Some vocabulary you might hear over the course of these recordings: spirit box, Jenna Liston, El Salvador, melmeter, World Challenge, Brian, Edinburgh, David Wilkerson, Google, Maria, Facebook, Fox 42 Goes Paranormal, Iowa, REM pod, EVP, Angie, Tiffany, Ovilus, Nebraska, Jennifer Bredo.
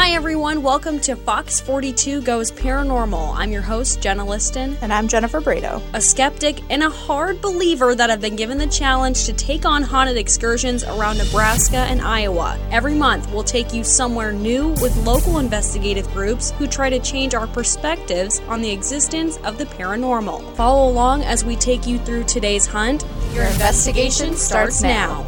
Hi everyone, welcome to Fox 42 Goes Paranormal. I'm your host, Jenna Liston. And I'm Jennifer Bredo. A skeptic and a hard believer that have been given the challenge to take on haunted excursions around Nebraska and Iowa. Every month, we'll take you somewhere new with local investigative groups who try to change our perspectives on the existence of the paranormal. Follow along as we take you through today's hunt. Your investigation starts now.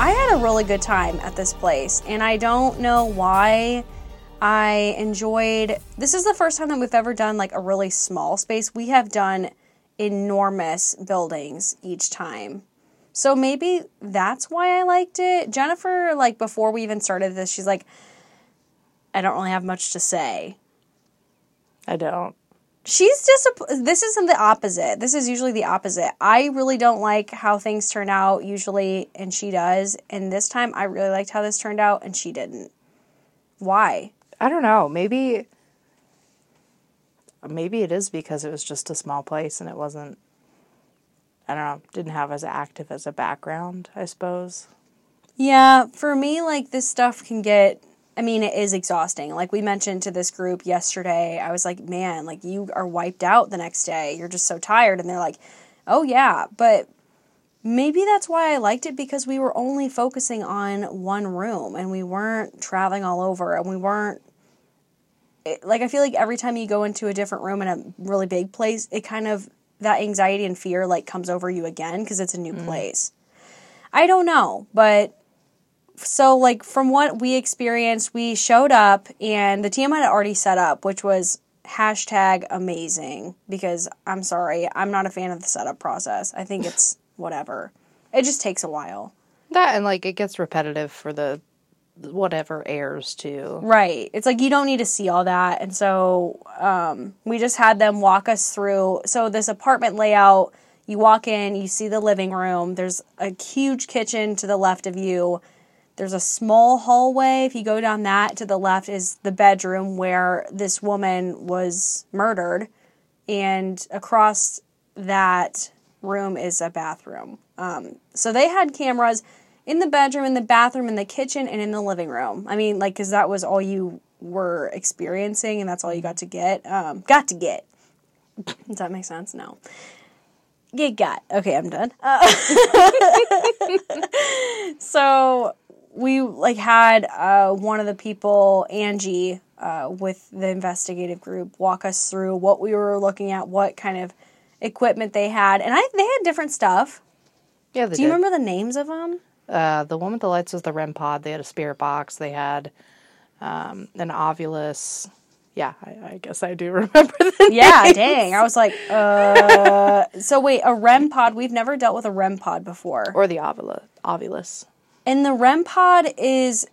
I had a really good time at this place, and I don't know why I enjoyed... This is the first time that we've ever done, like, a really small space. We have done enormous buildings each time. So maybe that's why I liked it. Jennifer, like, before we even started this, she's like, I don't really have much to say. I don't. She's disappointed. This isn't the opposite. This is usually the opposite. I really don't like how things turn out usually, and she does. And this time, I really liked how this turned out, and she didn't. Why? I don't know. Maybe it is because it was just a small place, and it wasn't, I don't know, didn't have as active as a background, I suppose. Yeah, for me, like, this stuff can get... I mean, it is exhausting. Like, we mentioned to this group yesterday, I was like, man, like, you are wiped out the next day. You're just so tired. And they're like, oh, yeah. But maybe that's why I liked it, because we were only focusing on one room, and we weren't traveling all over, and we weren't... I feel like every time you go into a different room in a really big place, it kind of... that anxiety and fear, like, comes over you again, because it's a new place. I don't know, but... So, like, from what we experienced, we showed up, and the team had already set up, which was #amazing, because I'm sorry, I'm not a fan of the setup process. I think it's whatever. It just takes a while. That, and, like, it gets repetitive for the whatever airs, too. Right. It's like, you don't need to see all that, and so we just had them walk us through. So this apartment layout, you walk in, you see the living room, there's a huge kitchen to the left of you. There's a small hallway. If you go down that, to the left is the bedroom where this woman was murdered. And across that room is a bathroom. So they had cameras in the bedroom, in the bathroom, in the kitchen, and in the living room. I mean, like, because that was all you were experiencing, and that's all you got to get. Does that make sense? No. Get got. Okay, I'm done. So... we, like, had one of the people, Angie, with the investigative group walk us through what we were looking at, what kind of equipment they had. And they had different stuff. Yeah, they did. Do you remember the names of them? The one with the lights was the REM pod. They had a spirit box. They had an Ovilus. Yeah, I guess I do remember the names. Dang. I was like, So, wait, a REM pod. We've never dealt with a REM pod before. Or the Ovilus. And the REM pod is,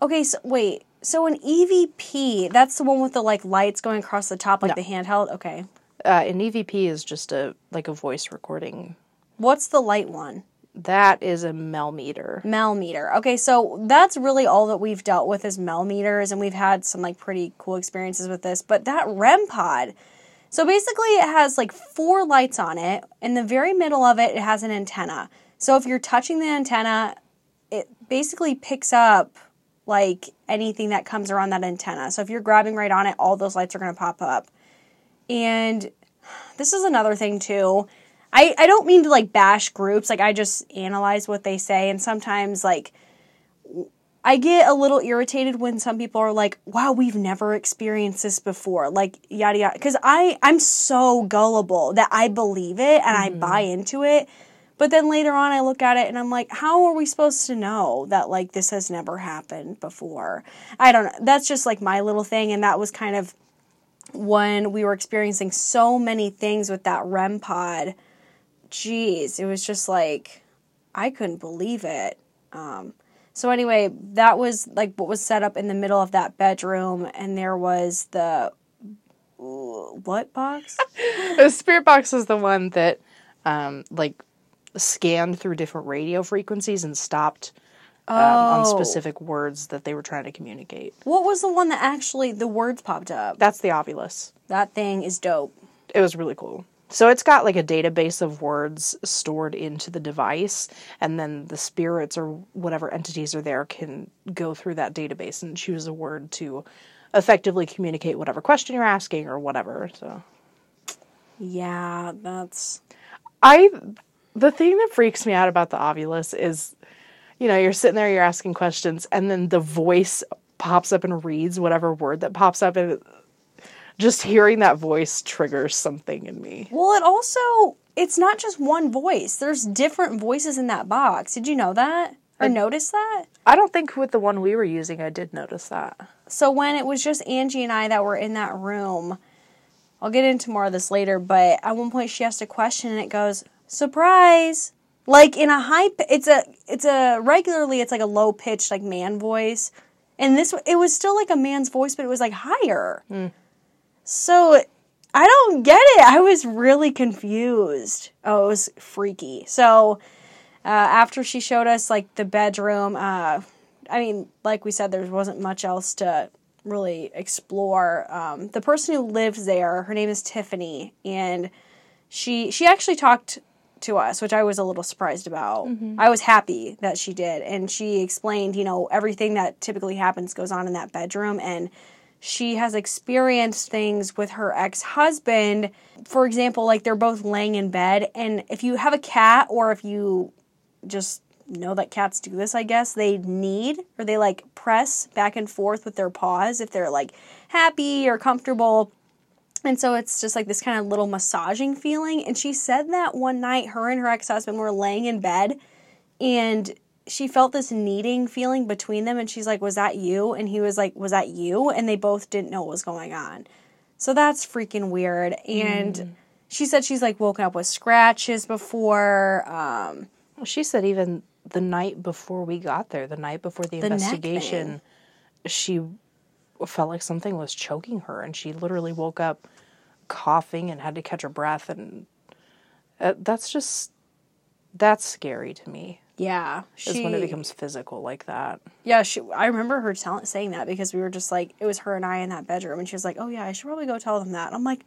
okay, so wait, so an EVP, that's the one with the, like, lights going across the top, like, no. The handheld? Okay. An EVP is just a voice recording. What's the light one? That is a melmeter. Melmeter. Okay, so that's really all that we've dealt with is melmeters, and we've had some, like, pretty cool experiences with this, but that REM pod, so basically it has, like, 4 lights on it. In the very middle of it, it has an antenna. So if you're touching the antenna... it basically picks up, like, anything that comes around that antenna. So if you're grabbing right on it, all those lights are going to pop up. And this is another thing, too. I don't mean to, like, bash groups. Like, I just analyze what they say. And sometimes, like, I get a little irritated when some people are like, wow, we've never experienced this before. Like, yada, yada. Because I'm so gullible that I believe it and I buy into it. But then later on I look at it and I'm like, how are we supposed to know that, like, this has never happened before? I don't know. That's just, like, my little thing. And that was kind of when we were experiencing so many things with that REM pod. Jeez, it was just like, I couldn't believe it. So anyway, that was, like, what was set up in the middle of that bedroom. And there was the, what box? The spirit box is the one that, scanned through different radio frequencies and stopped on specific words that they were trying to communicate. What was the one that actually the words popped up? That's the Ovilus. That thing is dope. It was really cool. So it's got like a database of words stored into the device, and then the spirits or whatever entities are there can go through that database and choose a word to effectively communicate whatever question you're asking or whatever. So yeah, that's... the thing that freaks me out about the Ovilus is, you know, you're sitting there, you're asking questions, and then the voice pops up and reads whatever word that pops up, and just hearing that voice triggers something in me. Well, it also, it's not just one voice. There's different voices in that box. Did you know that? Or notice that? I don't think with the one we were using, I did notice that. So when it was just Angie and I that were in that room, I'll get into more of this later, but at one point she asked a question and it goes, surprise! Like in a high, regularly it's like a low pitched like man voice. And this, it was still like a man's voice, but it was like higher. Mm. So, I don't get it. I was really confused. Oh, it was freaky. So, after she showed us, like, the bedroom, I mean, like we said, there wasn't much else to really explore. The person who lived there, her name is Tiffany, and she actually talked to us, which I was a little surprised about. Mm-hmm. I was happy that she did, and she explained, you know, everything that typically happens goes on in that bedroom, and she has experienced things with her ex-husband. For example, like they're both laying in bed, and if you have a cat, or if you just know that cats do this, I guess, they knead, or they like press back and forth with their paws if they're like happy or comfortable. And so it's just like this kind of little massaging feeling. And she said that one night her and her ex-husband were laying in bed, and she felt this kneading feeling between them, and she's like, was that you? And he was like, was that you? And they both didn't know what was going on. So that's freaking weird. And she said she's like woken up with scratches before. She said even the night before we got there, the night before the investigation, she felt like something was choking her, and she literally woke up coughing and had to catch her breath. And that's scary to me. Yeah. It's when it becomes physical like that. Yeah, I remember her saying that, because we were just like, it was her and I in that bedroom, and she was like, oh yeah, I should probably go tell them that. And I'm like,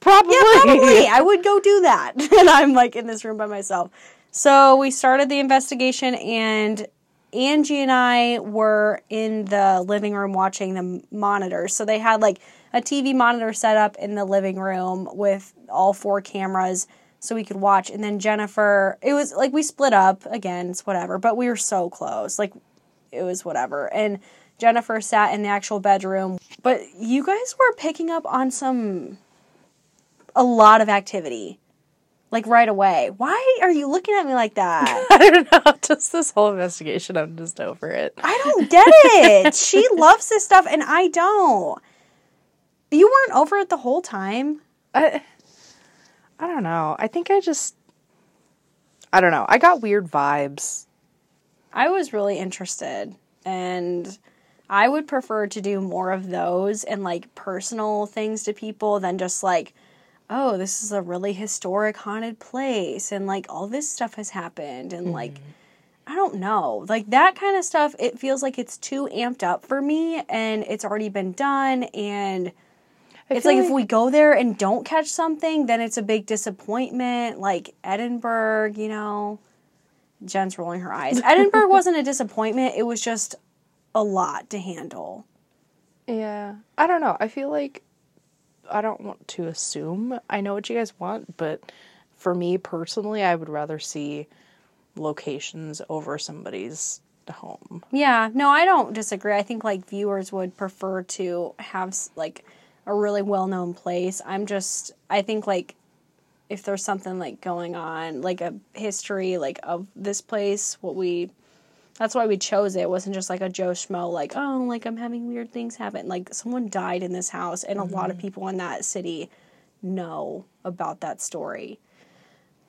probably. Yeah, probably. I would go do that. And I'm like in this room by myself. So we started the investigation, and Angie and I were in the living room watching the monitors. So they had like a TV monitor set up in the living room with all 4 cameras, so we could watch. And then Jennifer, it was like we split up again, it's whatever, but we were so close, like it was whatever. And Jennifer sat in the actual bedroom, but you guys were picking up on a lot of activity, like right away. Why are you looking at me like that? I don't know, just this whole investigation, I'm just over it. I don't get it. She loves this stuff and I don't. You weren't over it the whole time. I don't know. I think I don't know. I got weird vibes. I was really interested, and I would prefer to do more of those and like personal things to people than just like, oh, this is a really historic haunted place, and like all this stuff has happened, and like, I don't know. Like that kind of stuff, it feels like it's too amped up for me, and it's already been done, and it's like if we go there and don't catch something, then it's a big disappointment, like Edinburgh, you know. Jen's rolling her eyes. Edinburgh wasn't a disappointment. It was just a lot to handle. Yeah. I don't know. I feel like I don't want to assume I know what you guys want, but for me personally, I would rather see locations over somebody's home. Yeah. No, I don't disagree. I think, like, viewers would prefer to have, like, a really well-known place. I think, like, if there's something, like, going on, like, a history, like, of this place, that's why we chose it. It wasn't just, like, a Joe Schmo, like, oh, like, I'm having weird things happen. Like, someone died in this house, and a lot of people in that city know about that story.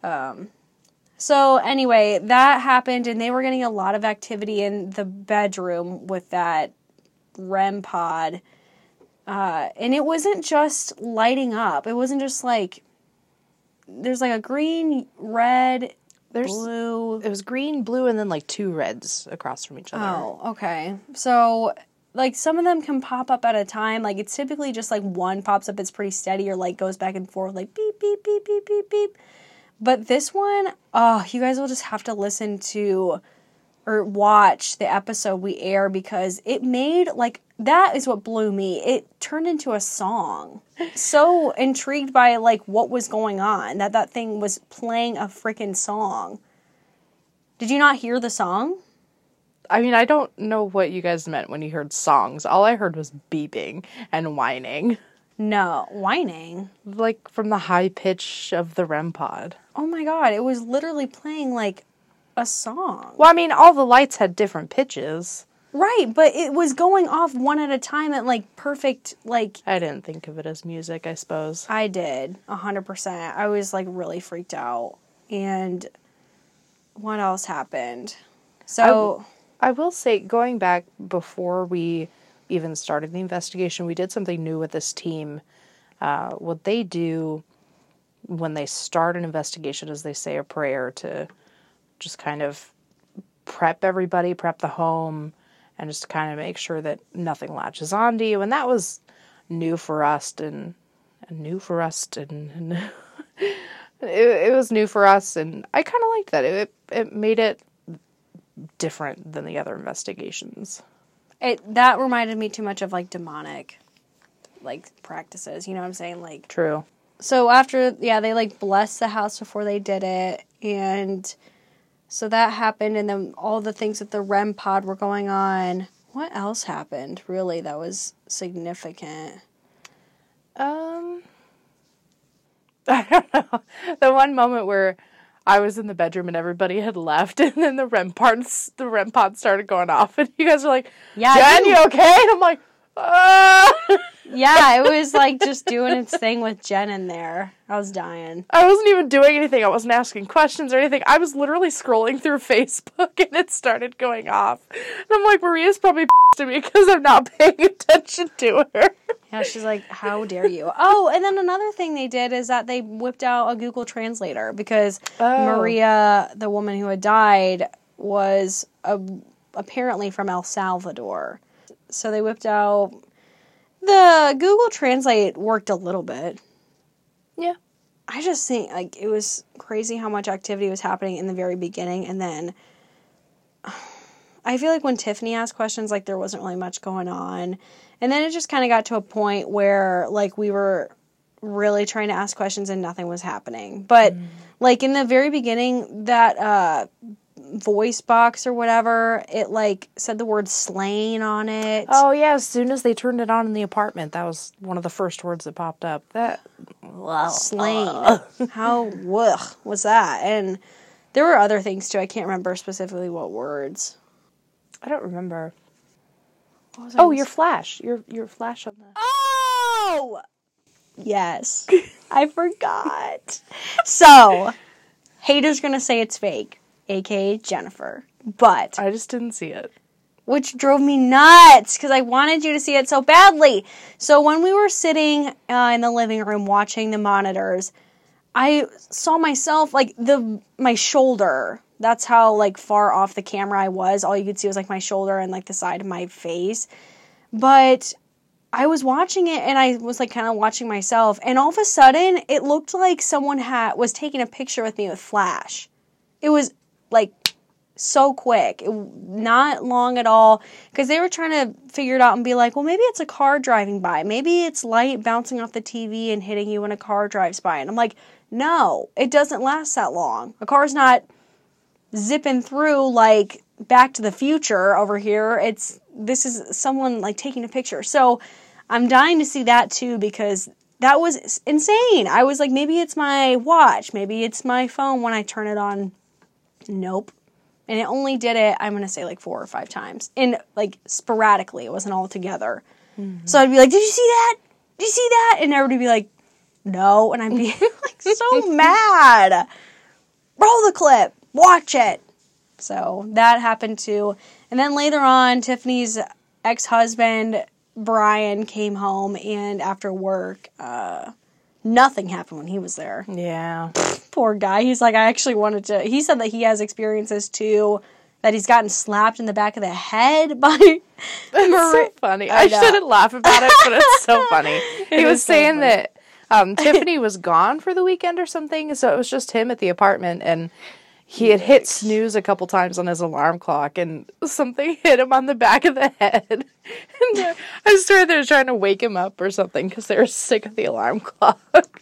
So, anyway, that happened, and they were getting a lot of activity in the bedroom with that REM pod. And it wasn't just lighting up. It wasn't just like, there's like a green, red, blue. It was green, blue, and then like 2 reds across from each other. Oh, okay. So like, some of them can pop up at a time. Like, it's typically just, like, one pops up. It's pretty steady or, like, goes back and forth, like, beep, beep, beep, beep, beep, beep. But this one, oh, you guys will just have to listen to or watch the episode we air, because it made, like, that is what blew me. It turned into a song. So intrigued by, like, what was going on, that thing was playing a freaking song. Did you not hear the song? I mean, I don't know what you guys meant when you heard songs. All I heard was beeping and whining. No, whining? Like, from the high pitch of the REM pod. Oh my god, it was literally playing, like, a song. Well, I mean, all the lights had different pitches. Right, but it was going off one at a time at, like, perfect, like... I didn't think of it as music, I suppose. I did, 100%. I was, like, really freaked out. And what else happened? So... I will say, going back before we even started the investigation, we did something new with this team. What they do when they start an investigation is they say a prayer to just kind of prep everybody, prep the home, and just kind of make sure that nothing latches onto you. And that was new for us, and it was new for us, and I kind of liked that. It made it different than the other investigations. That reminded me too much of, like, demonic, like, practices. You know what I'm saying? Like, true. So after, yeah, they, like, blessed the house before they did it, and so that happened, and then all the things with the REM pod were going on. What else happened, really, that was significant? I don't know. The one moment where I was in the bedroom and everybody had left, and then the REM pod started going off, and you guys were like, yeah, Jen, you okay? And I'm like, yeah, it was like just doing its thing with Jen in there. I was dying. I wasn't even doing anything. I wasn't asking questions or anything. I was literally scrolling through Facebook, and it started going off. And I'm like, Maria's probably pissed at me because I'm not paying attention to her. Yeah, she's like, how dare you? Oh, and then another thing they did is that they whipped out a Google Translator, because Maria, the woman who had died, was apparently from El Salvador. So they whipped out... The Google Translate worked a little bit. Yeah. I just think, like, it was crazy how much activity was happening in the very beginning, and then... I feel like when Tiffany asked questions, like, there wasn't really much going on. And then it just kind of got to a point where, like, we were really trying to ask questions and nothing was happening. But, like, in the very beginning, that voice box or whatever, it, like, said the word slain on it. Oh, yeah, as soon as they turned it on in the apartment, that was one of the first words that popped up. That, wow. Slain. How, wuh, was that? And there were other things, too. I can't remember specifically what words. I don't remember. Oh, your flash. Your flash on the... Oh! Yes. I forgot. So, haters gonna say it's fake, a.k.a. Jennifer. But... I just didn't see it. Which drove me nuts, because I wanted you to see it so badly. So, when we were sitting in the living room watching the monitors, I saw myself, like, my shoulder... That's how, like, far off the camera I was. All you could see was, like, my shoulder and, like, the side of my face. But I was watching it, and I was, like, kind of watching myself. And all of a sudden, it looked like someone was taking a picture with me with flash. It was, like, so quick. Not long at all. Because they were trying to figure it out and be like, well, maybe it's a car driving by. Maybe it's light bouncing off the TV and hitting you when a car drives by. And I'm like, no, it doesn't last that long. A car's not... zipping through like Back to the Future over here. This is someone like taking a picture. So I'm dying to see that too, because that was insane. I was like, maybe it's my watch, maybe it's my phone when I turn it on. Nope. And it only did it, I'm gonna say, like 4 or 5 times, and like sporadically. It wasn't all together. So I'd be like, did you see that? Did you see that? And everybody would be like, no. And I'd be like so mad. Roll the clip. Watch it! So, that happened too. And then later on, Tiffany's ex-husband, Brian, came home, and after work, nothing happened when he was there. Yeah. Poor guy. He's like, I actually wanted to... He said that he has experiences too, that he's gotten slapped in the back of the head by Maria. That's so funny. I shouldn't laugh about it, but it's so funny. He was saying so that Tiffany was gone for the weekend or something, so it was just him at the apartment, and he had hit snooze a couple times on his alarm clock, and something hit him on the back of the head. And I swear they were trying to wake him up or something, because they were sick of the alarm clock.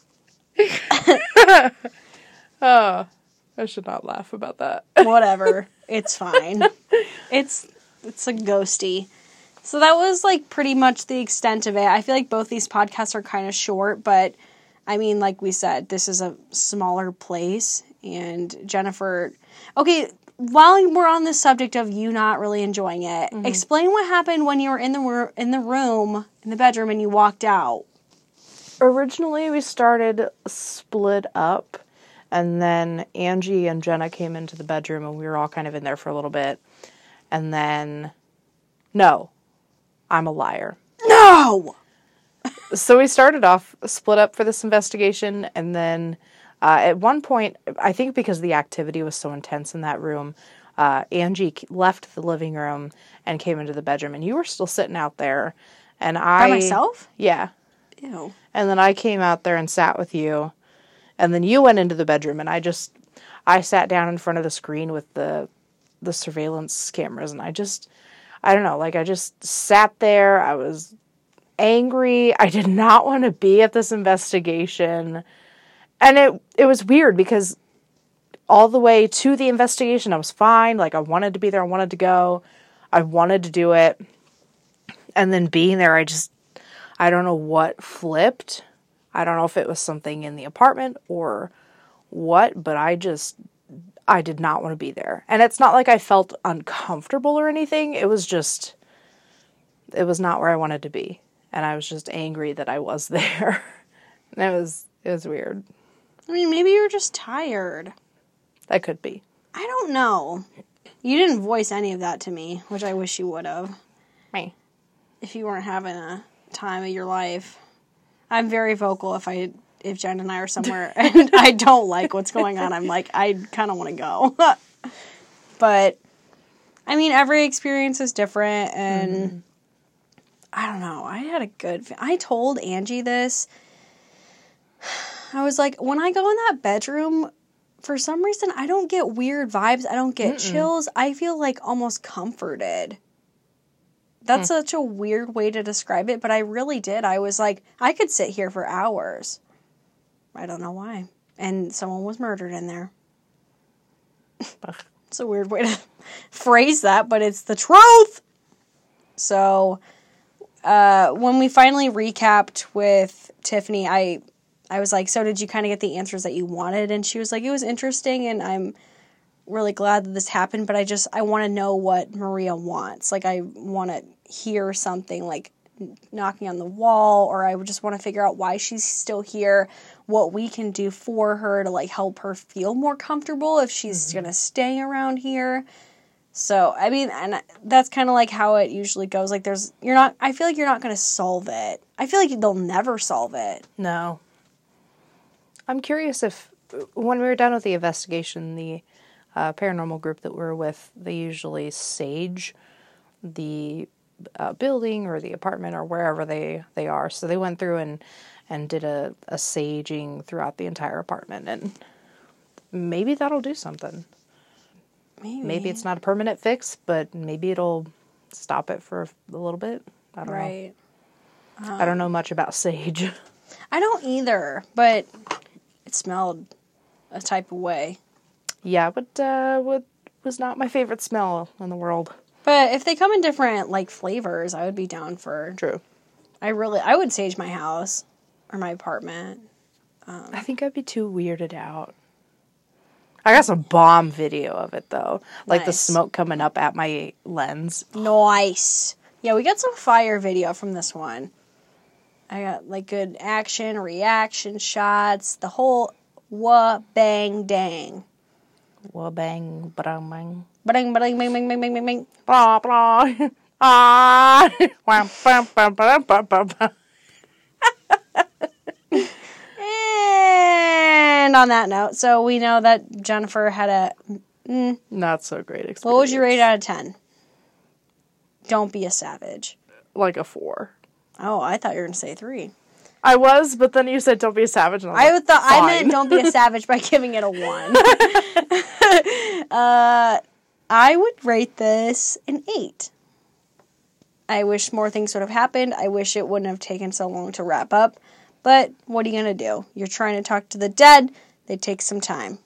Oh, I should not laugh about that. Whatever. It's fine. It's a ghosty. So that was, like, pretty much the extent of it. I feel like both these podcasts are kind of short, but, I mean, like we said, this is a smaller place. And Jennifer, okay, while we're on the subject of you not really enjoying it, mm-hmm. explain what happened when you were in the room, in the bedroom, and you walked out. Originally, we started split up, and then Angie and Jenna came into the bedroom, and we were all kind of in there for a little bit. And then, no, I'm a liar. No! So we started off split up for this investigation, and then... at one point, I think because the activity was so intense in that room, Angie left the living room and came into the bedroom, and you were still sitting out there. And I... By myself? Yeah. Ew. And then I came out there and sat with you, and then you went into the bedroom, and I sat down in front of the screen with the surveillance cameras, and I don't know, like, I just sat there. I was angry. I did not want to be at this investigation. And it was weird because all the way to the investigation, I was fine. Like, I wanted to be there. I wanted to go. I wanted to do it. And then being there, I don't know what flipped. I don't know if it was something in the apartment or what, but I did not want to be there. And it's not like I felt uncomfortable or anything. It was not where I wanted to be. And I was just angry that I was there. And it was weird. I mean, maybe you were just tired. That could be. I don't know. You didn't voice any of that to me, which I wish you would have. Me. If you weren't having a time of your life. I'm very vocal if Jen and I are somewhere and I don't like what's going on. I'm like, I kind of want to go. But, I mean, every experience is different, and I don't know. I had a good... I told Angie this... I was like, when I go in that bedroom, for some reason, I don't get weird vibes. I don't get chills. I feel, like, almost comforted. That's such a weird way to describe it, but I really did. I was like, I could sit here for hours. I don't know why. And someone was murdered in there. It's a weird way to phrase that, but it's the truth. So, when we finally recapped with Tiffany, I was like, so did you kind of get the answers that you wanted? And she was like, it was interesting, and I'm really glad that this happened, but I want to know what Maria wants. Like, I want to hear something, like, knocking on the wall, or I just want to figure out why she's still here, what we can do for her to, like, help her feel more comfortable if she's going to stay around here. So, I mean, and that's kind of, like, how it usually goes. Like, I feel like you're not going to solve it. I feel like they'll never solve it. No. I'm curious if, when we were done with the investigation, the paranormal group that we're with, they usually sage the building or the apartment or wherever they are. So they went through and did a saging throughout the entire apartment. And maybe that'll do something. Maybe it's not a permanent fix, but maybe it'll stop it for a little bit. I don't know. I don't know much about sage. I don't either, but... It smelled a type of way. Yeah, but was not my favorite smell in the world. But if they come in different, like, flavors, I would be down for... True. I would sage my house or my apartment. I think I'd be too weirded out. I got some bomb video of it, though. Like, nice. The smoke coming up at my lens. Nice. Yeah, we got some fire video from this one. I got, like, good action, reaction shots, the whole wah-bang-dang. Wah-bang-ba-dang-bang. Ba-dang-ba-dang-bang-bang-bang-bang-bang. Blah-blah. Ah. And on that note, so we know that Jennifer had a Not so great experience. What would you rate out of 10? Don't be a savage. Like a 4. Oh, I thought you were going to say 3. I was, but then you said don't be a savage. And I thought fine. I meant don't be a savage by giving it a 1. I would rate this an 8. I wish more things would have happened. I wish it wouldn't have taken so long to wrap up. But what are you going to do? You're trying to talk to the dead. They take some time.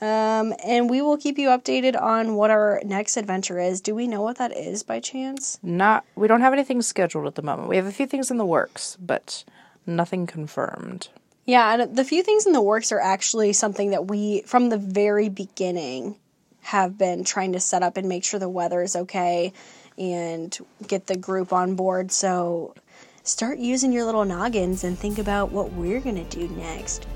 And we will keep you updated on what our next adventure is. Do we know what that is by chance? We don't have anything scheduled at the moment. We have a few things in the works, but nothing confirmed. Yeah, and the few things in the works are actually something that we, from the very beginning, have been trying to set up and make sure the weather is okay and get the group on board. So start using your little noggins and think about what we're going to do next.